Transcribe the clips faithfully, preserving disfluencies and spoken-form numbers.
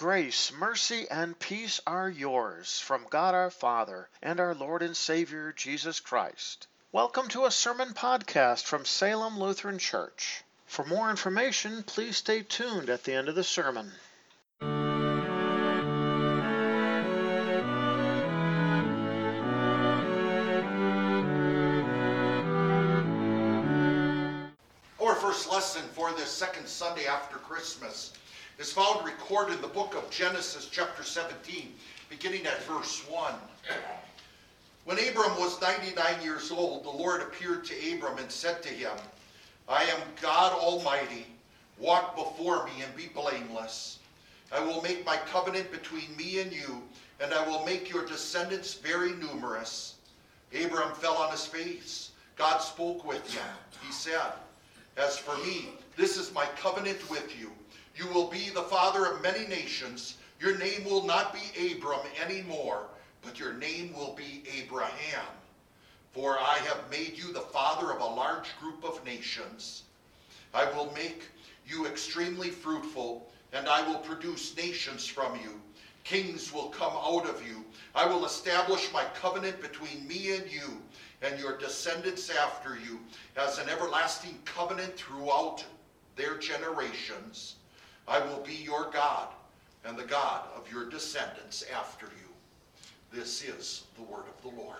Grace, mercy, and peace are yours from God our Father and our Lord and Savior Jesus Christ. Welcome to a sermon podcast from Salem Lutheran Church. For more information, please stay tuned at the end of the sermon. Our first lesson for this second Sunday after Christmas is found recorded in the book of Genesis, chapter seventeen, beginning at verse one. When Abram was ninety-nine years old, the Lord appeared to Abram and said to him, I am God Almighty, walk before me and be blameless. I will make my covenant between me and you, and I will make your descendants very numerous. Abram fell on his face. God spoke with him. He said, As for me, this is my covenant with you. You will be the father of many nations. Your name will not be Abram anymore, but your name will be Abraham. For I have made you the father of a large group of nations. I will make you extremely fruitful, and I will produce nations from you. Kings will come out of you. I will establish my covenant between me and you, and your descendants after you, as an everlasting covenant throughout their generations. I will be your God, and the God of your descendants after you. This is the word of the Lord.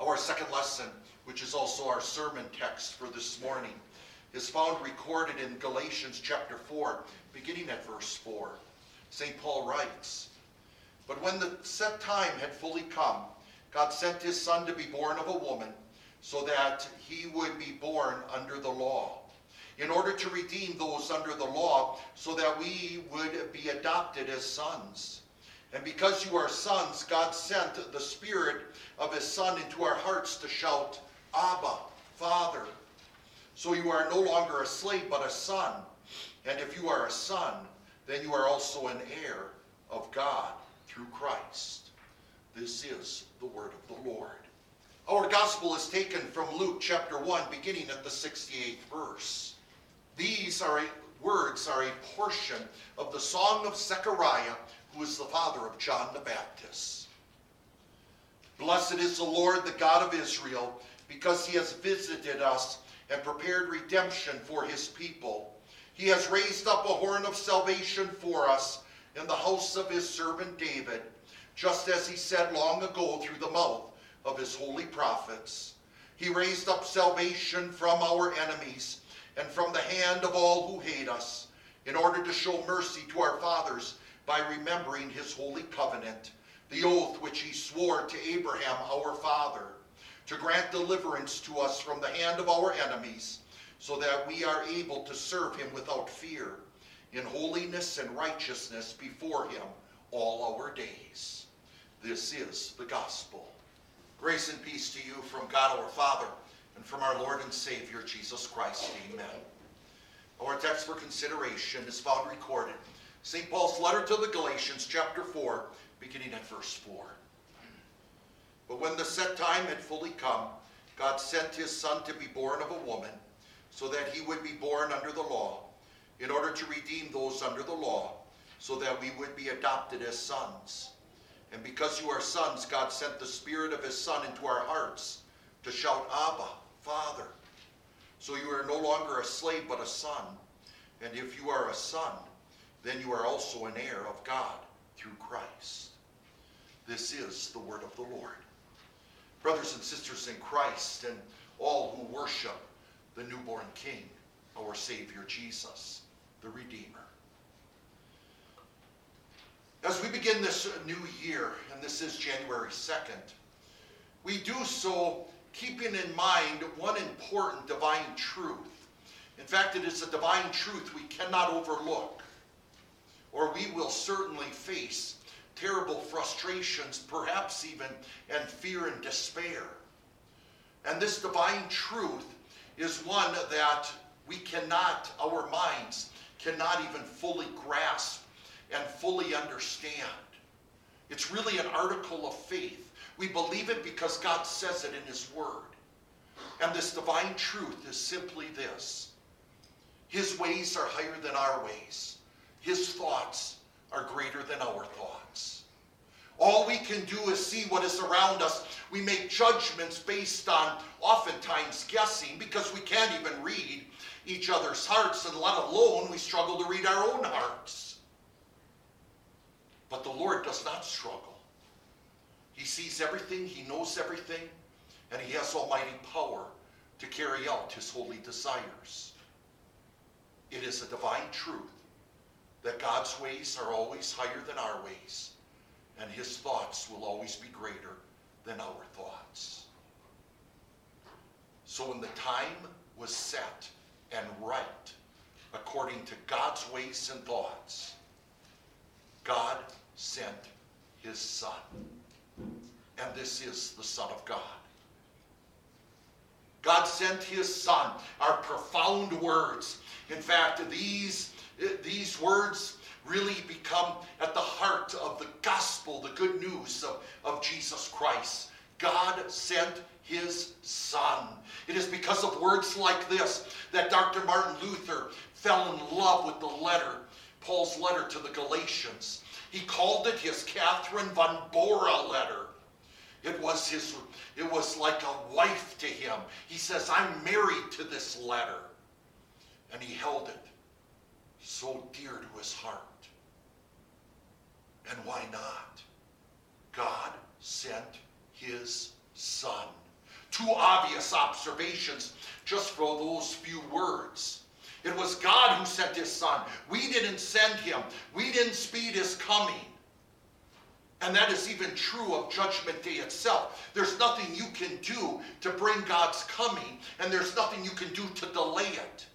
Our second lesson, which is also our sermon text for this morning, is found recorded in Galatians chapter four, beginning at verse four. Saint Paul writes, But when the set time had fully come, God sent his son to be born of a woman, so that he would be born under the law, in order to redeem those under the law, so that we would be adopted as sons. And because you are sons, God sent the Spirit of his Son into our hearts to shout, Abba, Father. So you are no longer a slave, but a son. And if you are a son, then you are also an heir of God through Christ. This is the word of the Lord. Our gospel is taken from Luke chapter one, beginning at the sixty-eighth verse. These are a, words are a portion of the song of Zechariah, who is the father of John the Baptist. Blessed is the Lord, the God of Israel, because he has visited us and prepared redemption for his people. He has raised up a horn of salvation for us in the house of his servant David, just as he said long ago through the mouth of his holy prophets. He raised up salvation from our enemies and from the hand of all who hate us, in order to show mercy to our fathers by remembering his holy covenant, the oath which he swore to Abraham our father, to grant deliverance to us from the hand of our enemies, so that we are able to serve him without fear, in holiness and righteousness before him all our days. This is the gospel. Grace and peace to you from God our Father, and from our Lord and Savior, Jesus Christ. Amen. Our text for consideration is found recorded in Saint Paul's letter to the Galatians, chapter four, beginning at verse four. But when the set time had fully come, God sent his son to be born of a woman, so that he would be born under the law, in order to redeem those under the law, so that we would be adopted as sons. And because you are sons, God sent the Spirit of his Son into our hearts, to shout, Abba, Father. So you are no longer a slave, but a son. And if you are a son, then you are also an heir of God through Christ. This is the word of the Lord. Brothers and sisters in Christ, and all who worship the newborn King, our Savior Jesus, the Redeemer. As we begin this new year, and this is January second, we do so keeping in mind one important divine truth. In fact, it is a divine truth we cannot overlook, or we will certainly face terrible frustrations, perhaps even and fear and despair. And this divine truth is one that we cannot, our minds cannot even fully grasp and fully understand. It's really an article of faith. We believe it because God says it in his word. And this divine truth is simply this: his ways are higher than our ways. His thoughts are greater than our thoughts. All we can do is see what is around us. We make judgments based on oftentimes guessing because we can't even read each other's hearts, and let alone we struggle to read our own hearts. But the Lord does not struggle. He sees everything, he knows everything, and he has almighty power to carry out his holy desires. It is a divine truth that God's ways are always higher than our ways, and his thoughts will always be greater than our thoughts. So when the time was set and right, according to God's ways and thoughts, God sent his Son. And this is the Son of God. God sent his Son, our profound words. In fact, these, these words really become at the heart of the gospel, the good news of, of Jesus Christ. God sent his Son. It is because of words like this that Doctor Martin Luther fell in love with the letter, Paul's letter to the Galatians. He called it his Catherine von Bora letter. It was his, it was like a wife to him. He says, I'm married to this letter. And he held it so dear to his heart. And why not? God sent his Son. Two obvious observations just for those few words. It was God who sent his Son. We didn't send him. We didn't speed his coming. And that is even true of Judgment Day itself. There's nothing you can do to bring God's coming, and there's nothing you can do to delay it.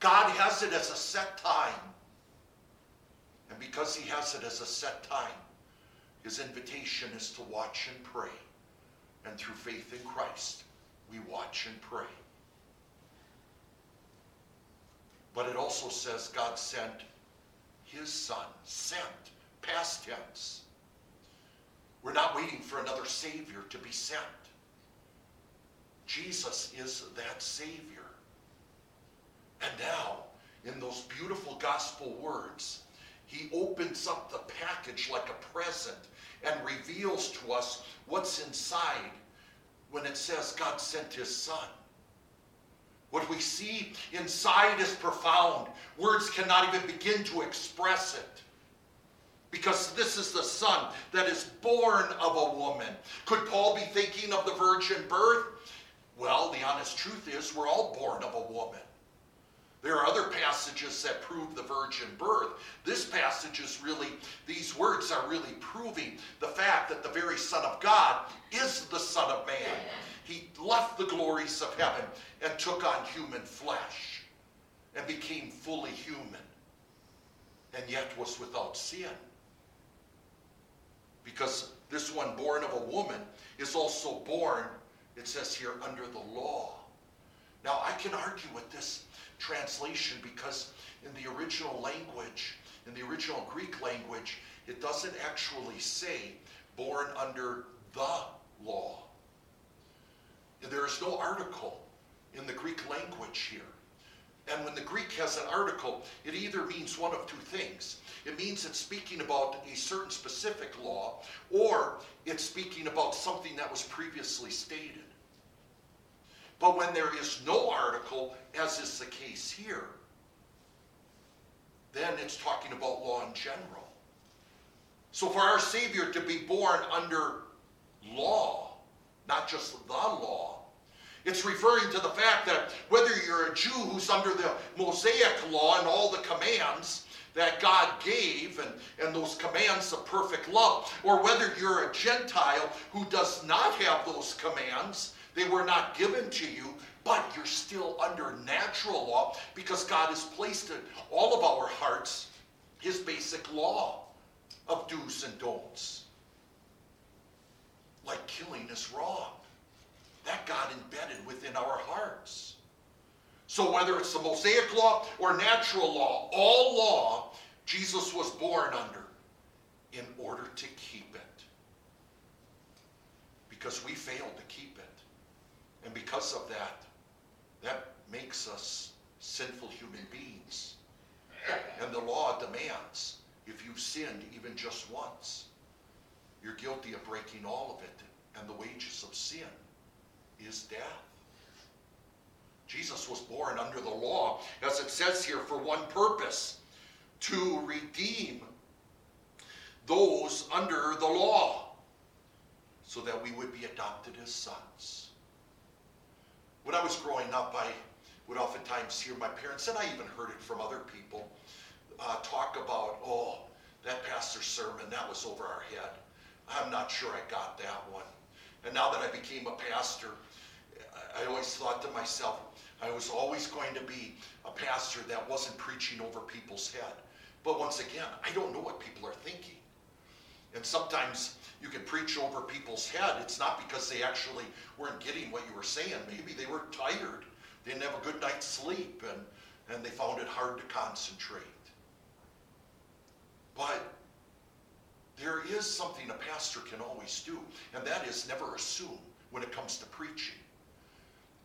God has it as a set time. And because he has it as a set time, his invitation is to watch and pray. And through faith in Christ, we watch and pray. But it also says God sent his Son. Sent, past tense. We're not waiting for another Savior to be sent. Jesus is that Savior. And now, in those beautiful gospel words, he opens up the package like a present and reveals to us what's inside when it says God sent his Son. What we see inside is profound. Words cannot even begin to express it. Because this is the Son that is born of a woman. Could Paul be thinking of the virgin birth? Well, the honest truth is we're all born of a woman. There are other passages that prove the virgin birth. This passage is really, these words are really proving the fact that the very Son of God is the Son of Man. He left the glories of heaven and took on human flesh and became fully human, and yet was without sin. Because this one born of a woman is also born, it says here, under the law. Now, I can argue with this translation because in the original language, in the original Greek language, it doesn't actually say born under the law. There is no article in the Greek language here. And when the Greek has an article, it either means one of two things. It means it's speaking about a certain specific law, or it's speaking about something that was previously stated. But when there is no article, as is the case here, then it's talking about law in general. So for our Savior to be born under law, not just the law, it's referring to the fact that whether you're a Jew who's under the Mosaic law and all the commands that God gave and, and those commands of perfect love, or whether you're a Gentile who does not have those commands, they were not given to you, but you're still under natural law because God has placed in all of our hearts his basic law of do's and don'ts. Like killing is wrong. That got embedded within our hearts. So whether it's the Mosaic law or natural law, all law, Jesus was born under in order to keep it. Because we failed to keep it. And because of that, that makes us sinful human beings. And the law demands If you've sinned even just once, you're guilty of breaking all of it, and the wages of sin is death. Jesus was born under the law, as it says here, for one purpose, to redeem those under the law, so that we would be adopted as sons. When I was growing up, I would oftentimes hear my parents, and I even heard it from other people, uh, talk about, oh, that pastor's sermon, that was over our head. I'm not sure I got that one. And now that I became a pastor, I always thought to myself, I was always going to be a pastor that wasn't preaching over people's head. But once again, I don't know what people are thinking. And sometimes you can preach over people's head. It's not because they actually weren't getting what you were saying. Maybe they were tired. They didn't have a good night's sleep, and, and they found it hard to concentrate. But there is something a pastor can always do, and that is never assume when it comes to preaching.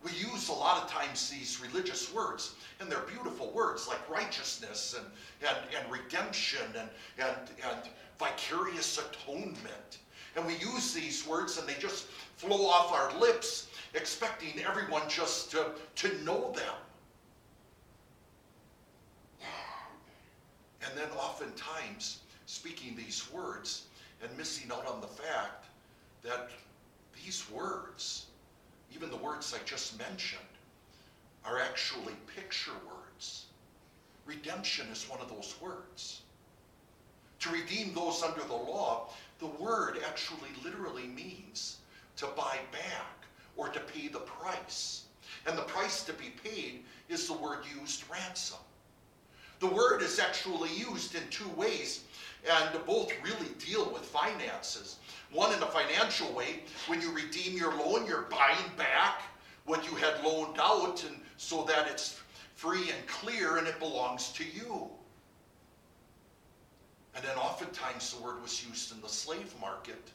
We use a lot of times these religious words, and they're beautiful words like righteousness and, and, and redemption and, and, and vicarious atonement. And we use these words and they just flow off our lips, expecting everyone just to, to know them. And then oftentimes speaking these words and missing out on the fact that these words, even the words I just mentioned, are actually picture words. Redemption is one of those words. To redeem those under the law, the word actually literally means to buy back or to pay the price. And the price to be paid is the word used, ransom. The word is actually used in two ways, and both really deal with finances. One in a financial way, when you redeem your loan, you're buying back what you had loaned out, and so that it's free and clear and it belongs to you. And then oftentimes the word was used in the slave market.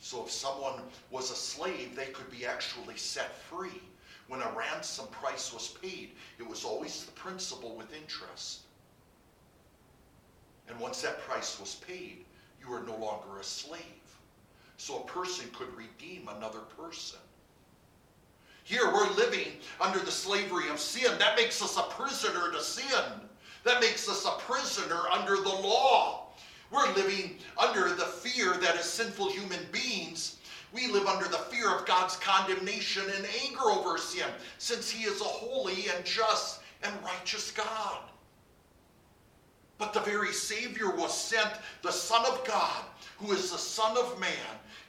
So if someone was a slave, they could be actually set free. When a ransom price was paid, it was always the principal with interest. And once that price was paid, you were no longer a slave. So a person could redeem another person. Here we're living under the slavery of sin. That makes us a prisoner to sin. That makes us a prisoner under the law. We're living under the fear that as sinful human beings, we live under the fear of God's condemnation and anger over sin, since he is a holy and just and righteous God. But the very Savior was sent, the Son of God, who is the Son of Man,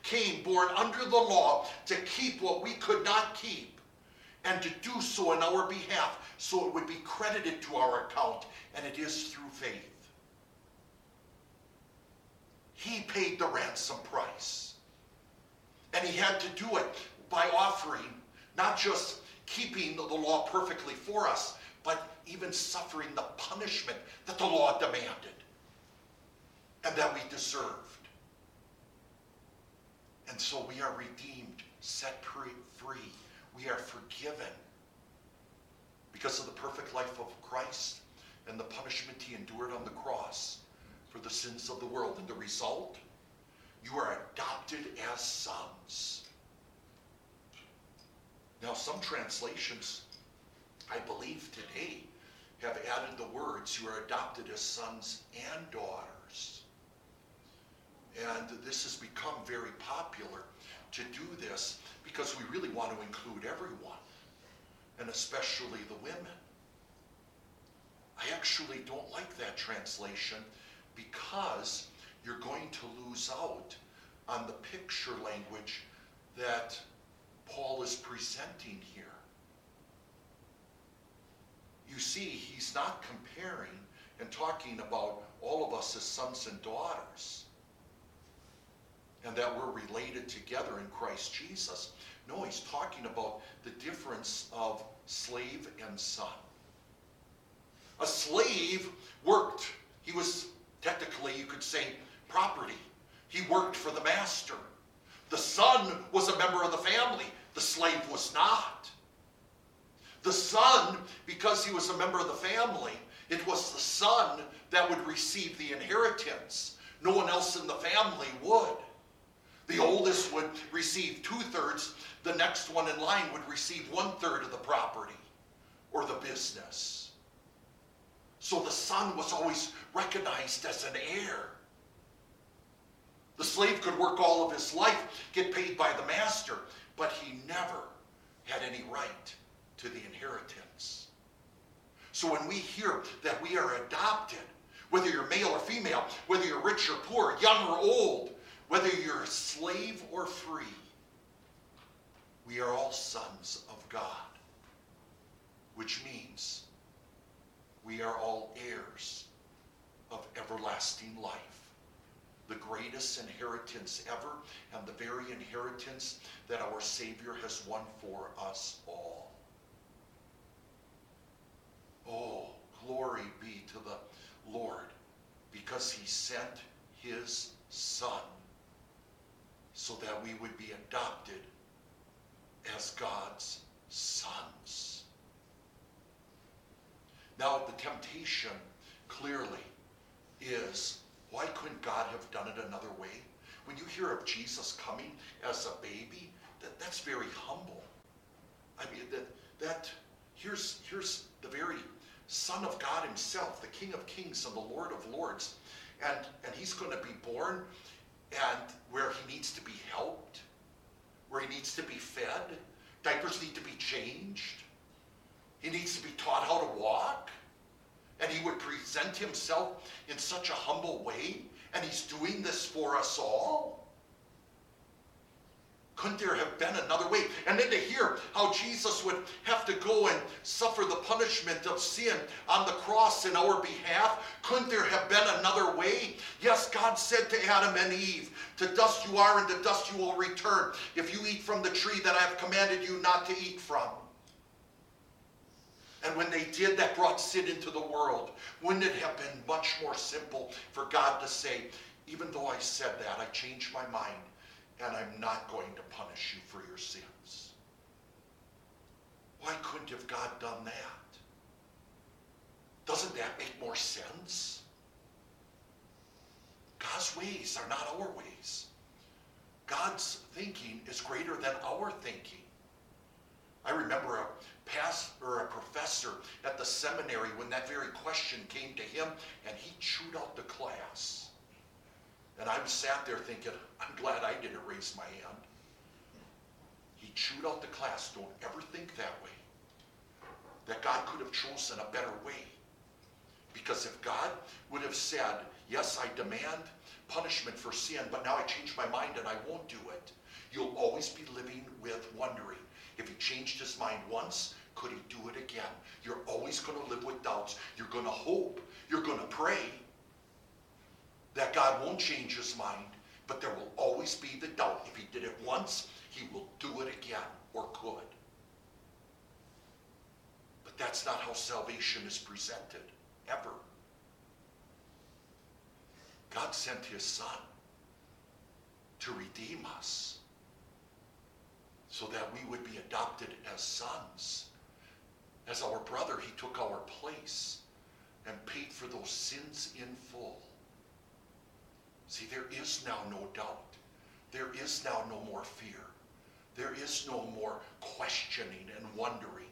came born under the law to keep what we could not keep, and to do so in our behalf, so it would be credited to our account, and it is through faith. He paid the ransom price, and he had to do it by offering, not just keeping the law perfectly for us, but even suffering the punishment that the law demanded and that we deserved. And so we are redeemed, set free. We are forgiven because of the perfect life of Christ and the punishment he endured on the cross for the sins of the world. And the result? You are adopted as sons. Now, some translations, I believe today, have added the words, you are adopted as sons and daughters. And this has become very popular to do this because we really want to include everyone, and especially the women. I actually don't like that translation because you're going to lose out on the picture language that Paul is presenting here. You see, he's not comparing and talking about all of us as sons and daughters, and that we're related together in Christ Jesus. No, he's talking about the difference of slave and son. A slave worked. He was technically, you could say, property. He worked for the master. The son was a member of the family. The slave was not. The son, because he was a member of the family, It was the son that would receive the inheritance. No one else in the family would. The oldest would receive two-thirds. The next one in line would receive one-third of the property or the business. So the son was always recognized as an heir. The slave could work all of his life, get paid by the master, but he never had any right to the inheritance. So when we hear that we are adopted, whether you're male or female, whether you're rich or poor, young or old, whether you're a slave or free, we are all sons of God, which means we are all heirs of everlasting life, the greatest inheritance ever, and the very inheritance that our Savior has won for us all. Oh, glory be to the Lord, because he sent his Son so that we would be adopted as God's sons. Now, the temptation clearly is, why couldn't God have done it another way? When you hear of Jesus coming as a baby, that, that's very humble. I mean, that that here's here's the very Son of God himself, the King of Kings and the Lord of Lords, and, and he's going to be born and where he needs to be helped, where he needs to be fed, diapers need to be changed, he needs to be taught how to walk. And he would present himself in such a humble way, and he's doing this for us all? Couldn't there have been another way? And then to hear how Jesus would have to go and suffer the punishment of sin on the cross in our behalf, couldn't there have been another way? Yes, God said to Adam and Eve, to dust you are and to dust you will return, if you eat from the tree that I have commanded you not to eat from. And when they did, that brought sin into the world. Wouldn't it have been much more simple for God to say, even though I said that, I changed my mind, and I'm not going to punish you for your sins? Why couldn't have God done that? Doesn't that make more sense? God's ways are not our ways. God's thinking is greater than our thinking. I remember a pastor or a professor at the seminary when that very question came to him, and he chewed out the class. And I'm sat there thinking, I'm glad I didn't raise my hand. He chewed out the class. Don't ever think that way. That God could have chosen a better way. Because if God would have said, yes, I demand punishment for sin, but now I changed my mind and I won't do it, you'll always be living with wondering. If he changed his mind once, could he do it again? You're always going to live with doubts. You're going to hope. You're going to pray that God won't change his mind, but there will always be the doubt. If he did it once, he will do it again, or could. But that's not how salvation is presented, ever. God sent his Son to redeem us, so that we would be adopted as sons. As our brother, he took our place and paid for those sins in full. See, there is now no doubt. There is now no more fear. There is no more questioning and wondering.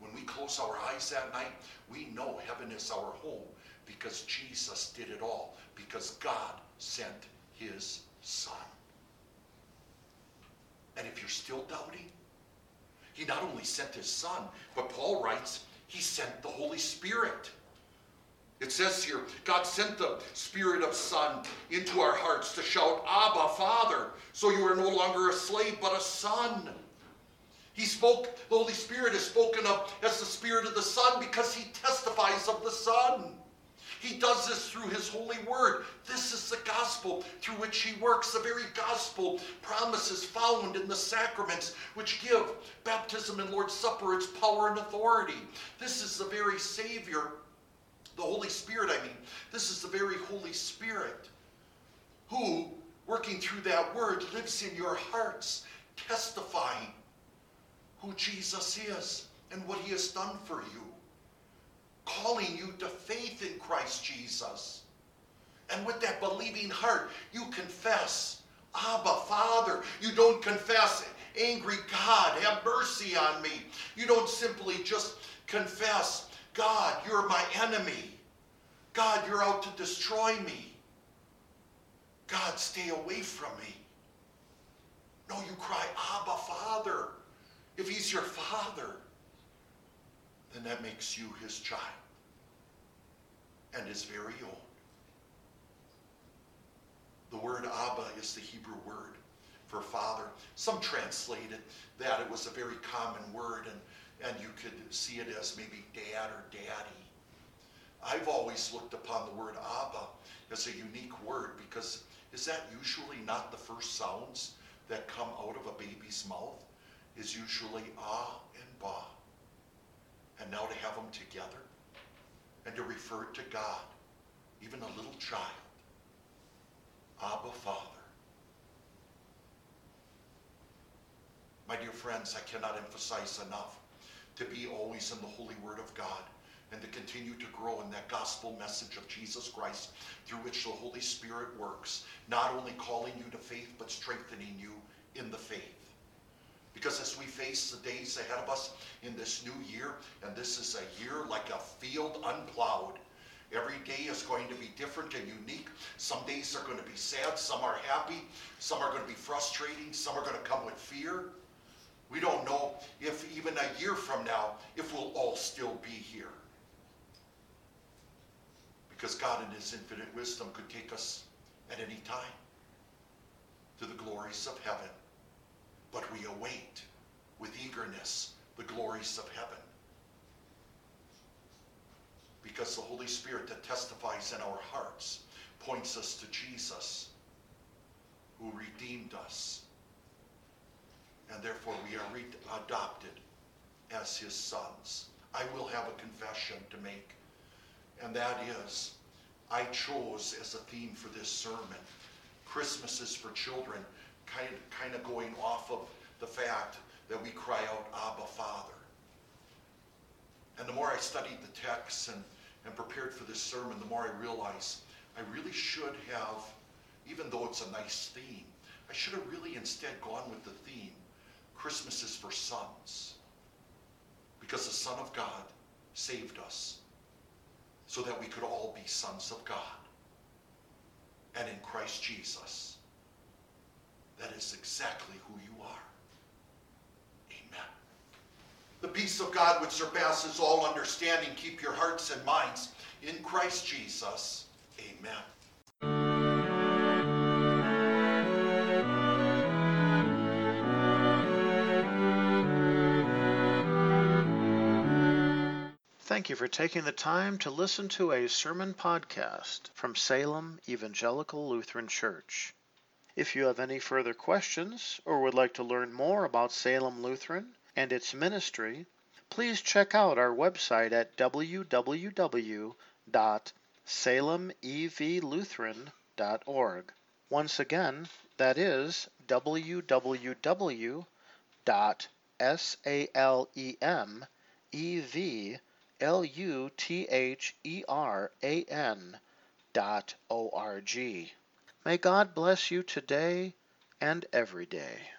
When we close our eyes that night, we know heaven is our home because Jesus did it all, because God sent his Son. And if you're still doubting, he not only sent his Son, but Paul writes, he sent the Holy Spirit. It says here, God sent the Spirit of Son into our hearts to shout, Abba, Father, so you are no longer a slave, but a son. He spoke, the Holy Spirit is spoken of as the Spirit of the Son because he testifies of the Son. He does this through his holy word. This is the gospel through which he works. The very gospel promises found in the sacraments which give baptism and Lord's Supper its power and authority. This is the very Savior, the Holy Spirit, I mean. This is the very Holy Spirit who, working through that word, lives in your hearts, testifying who Jesus is and what he has done for you. calling you to faith in Christ Jesus. And with that believing heart, you confess, Abba, Father. You don't confess, angry God, have mercy on me. You don't simply just confess, God, you're my enemy. God, you're out to destroy me. God, stay away from me. No, you cry, Abba, Father. If he's your father, then that makes you his child and his very own. The word Abba is the Hebrew word for father. Some translated that it was a very common word, and, and you could see it as maybe dad or daddy. I've always looked upon the word Abba as a unique word, because is that usually not the first sounds that come out of a baby's mouth? Is usually ah and ba. And now to have them together and to refer to God, even a little child, Abba, Father. My dear friends, I cannot emphasize enough to be always in the holy word of God and to continue to grow in that gospel message of Jesus Christ, through which the Holy Spirit works, not only calling you to faith, but strengthening you in the faith. Because as we face the days ahead of us in this new year, and this is a year like a field unplowed, every day is going to be different and unique. Some days are going to be sad, some are happy, some are going to be frustrating, some are going to come with fear. We don't know if even a year from now, if we'll all still be here. Because God in his infinite wisdom could take us at any time to the glories of heaven. But we await with eagerness the glories of heaven. Because the Holy Spirit that testifies in our hearts points us to Jesus, who redeemed us. And therefore we are re- adopted as his sons. I will have a confession to make. And that is, I chose as a theme for this sermon, Christmas is for children, Kind of, kind of going off of the fact that we cry out, Abba, Father. And the more I studied the text and, and prepared for this sermon, the more I realized I really should have, even though it's a nice theme, I should have really instead gone with the theme, Christmas is for sons. Because the Son of God saved us so that we could all be sons of God. And in Christ Jesus, that is exactly who you are. Amen. The peace of God which surpasses all understanding, keep your hearts and minds in Christ Jesus. Amen. Thank you for taking the time to listen to a sermon podcast from Salem Evangelical Lutheran Church. If you have any further questions or would like to learn more about Salem Lutheran and its ministry, please check out our website at w w w dot salem e v lutheran dot org. Once again, that is w w w dot salem e v lutheran dot org. May God bless you today and every day.